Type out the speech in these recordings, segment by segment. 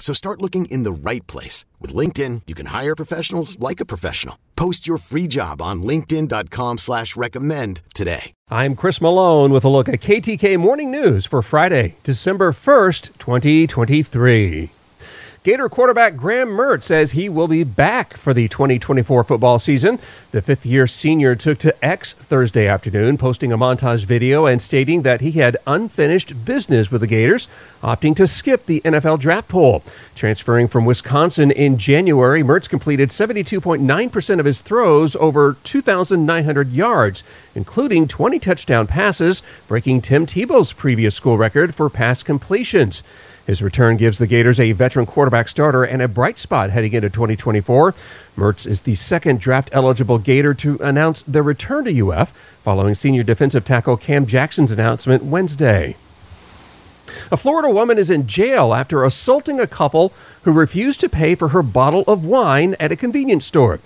So start looking in the right place. With LinkedIn, you can hire professionals like a professional. Post your free job on linkedin.com/recommend today. I'm Chris Malone with a look at KTK Morning News for Friday, December 1st, 2023. Gator quarterback Graham Mertz says he will be back for the 2024 football season. The fifth-year senior took to X Thursday afternoon, posting a montage video and stating that he had unfinished business with the Gators, opting to skip the NFL draft pool. Transferring from Wisconsin in January, Mertz completed 72.9% of his throws over 2,900 yards, including 20 touchdown passes, breaking Tim Tebow's previous school record for pass completions. His return gives the Gators a veteran quarterback starter and a bright spot heading into 2024. Mertz is the second draft-eligible Gator to announce their return to UF, following senior defensive tackle Cam Jackson's announcement Wednesday. A Florida woman is in jail after assaulting a couple who refused to pay for her bottle of wine at a convenience store.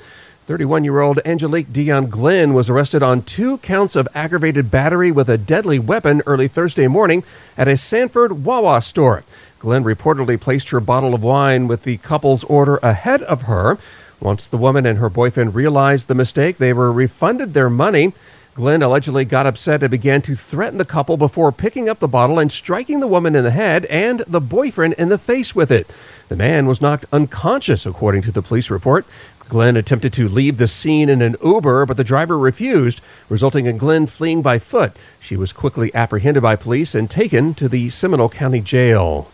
31-year-old Angelique Dionne Glenn was arrested on 2 counts of aggravated battery with a deadly weapon early Thursday morning at a Sanford Wawa store. Glenn reportedly placed her bottle of wine with the couple's order ahead of her. Once the woman and her boyfriend realized the mistake, they were refunded their money. Glenn allegedly got upset and began to threaten the couple before picking up the bottle and striking the woman in the head and the boyfriend in the face with it. The man was knocked unconscious, according to the police report. Glenn attempted to leave the scene in an Uber, but the driver refused, resulting in Glenn fleeing by foot. She was quickly apprehended by police and taken to the Seminole County Jail.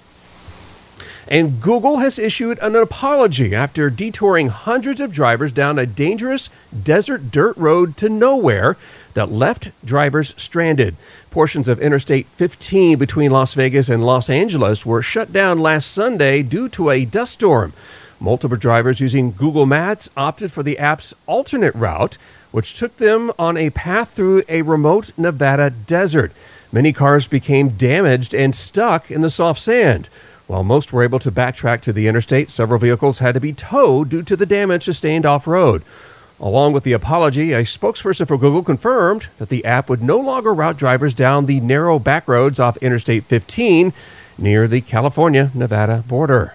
And Google has issued an apology after detouring hundreds of drivers down a dangerous desert dirt road to nowhere that left drivers stranded. Portions of Interstate 15 between Las Vegas and Los Angeles were shut down last Sunday due to a dust storm. Multiple drivers using Google Maps opted for the app's alternate route, which took them on a path through a remote Nevada desert. Many cars became damaged and stuck in the soft sand. While most were able to backtrack to the interstate, several vehicles had to be towed due to the damage sustained off-road. Along with the apology, a spokesperson for Google confirmed that the app would no longer route drivers down the narrow back roads off Interstate 15 near the California-Nevada border.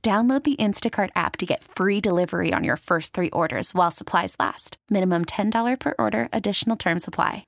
Download the Instacart app to get free delivery on your first 3 orders while supplies last. Minimum $10 per order. Additional terms apply.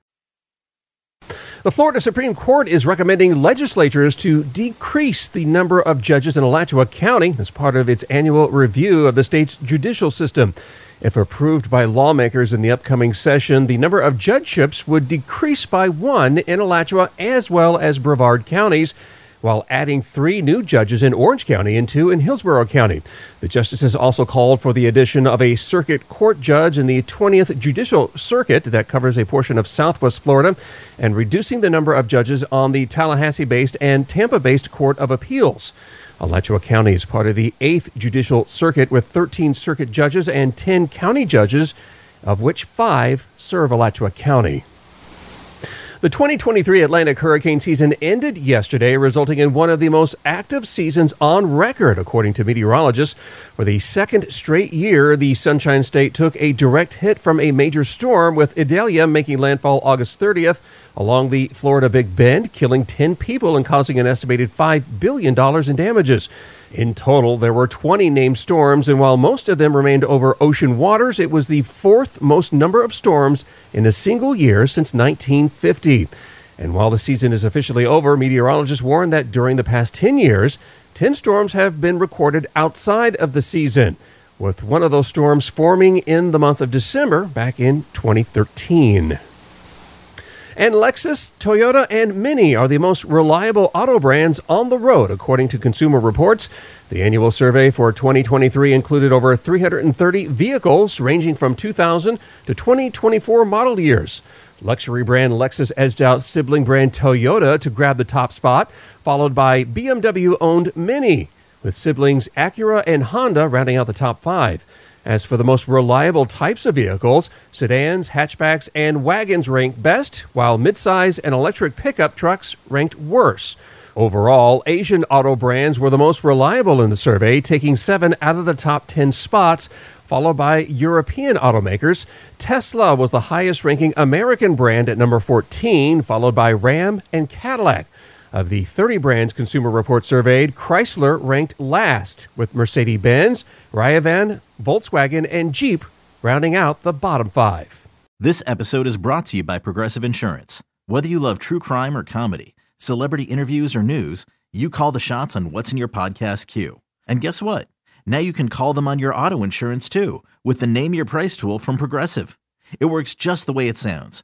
The Florida Supreme Court is recommending legislatures to decrease the number of judges in Alachua County as part of its annual review of the state's judicial system. If approved by lawmakers in the upcoming session, the number of judgeships would decrease by 1 in Alachua as well as Brevard counties, while adding 3 new judges in Orange County and 2 in Hillsborough County. The justices also called for the addition of a circuit court judge in the 20th Judicial Circuit that covers a portion of Southwest Florida and reducing the number of judges on the Tallahassee-based and Tampa-based Court of Appeals. Alachua County is part of the 8th Judicial Circuit with 13 circuit judges and 10 county judges, of which 5 serve Alachua County. The 2023 Atlantic hurricane season ended yesterday, resulting in one of the most active seasons on record, according to meteorologists. For the second straight year, the Sunshine State took a direct hit from a major storm, with Idalia making landfall August 30th along the Florida Big Bend, killing 10 people and causing an estimated $5 billion in damages. In total, there were 20 named storms, and while most of them remained over ocean waters, it was the fourth most number of storms in a single year since 1950. And while the season is officially over, meteorologists warn that during the past 10 years, 10 storms have been recorded outside of the season, with one of those storms forming in the month of December back in 2013. And Lexus, Toyota, and Mini are the most reliable auto brands on the road, according to Consumer Reports. The annual survey for 2023 included over 330 vehicles ranging from 2000 to 2024 model years. Luxury brand Lexus edged out sibling brand Toyota to grab the top spot, followed by BMW-owned Mini, with siblings Acura and Honda rounding out the top five. As for the most reliable types of vehicles, sedans, hatchbacks, and wagons ranked best, while midsize and electric pickup trucks ranked worse. Overall, Asian auto brands were the most reliable in the survey, taking 7 out of the top 10 spots, followed by European automakers. Tesla was the highest-ranking American brand at number 14, followed by Ram and Cadillac. Of the 30 brands Consumer Reports surveyed, Chrysler ranked last, with Mercedes-Benz, Rivian, Volkswagen, and Jeep rounding out the bottom 5. This episode is brought to you by Progressive Insurance. Whether you love true crime or comedy, celebrity interviews or news, you call the shots on what's in your podcast queue. And guess what? Now you can call them on your auto insurance too, with the Name Your Price tool from Progressive. It works just the way it sounds.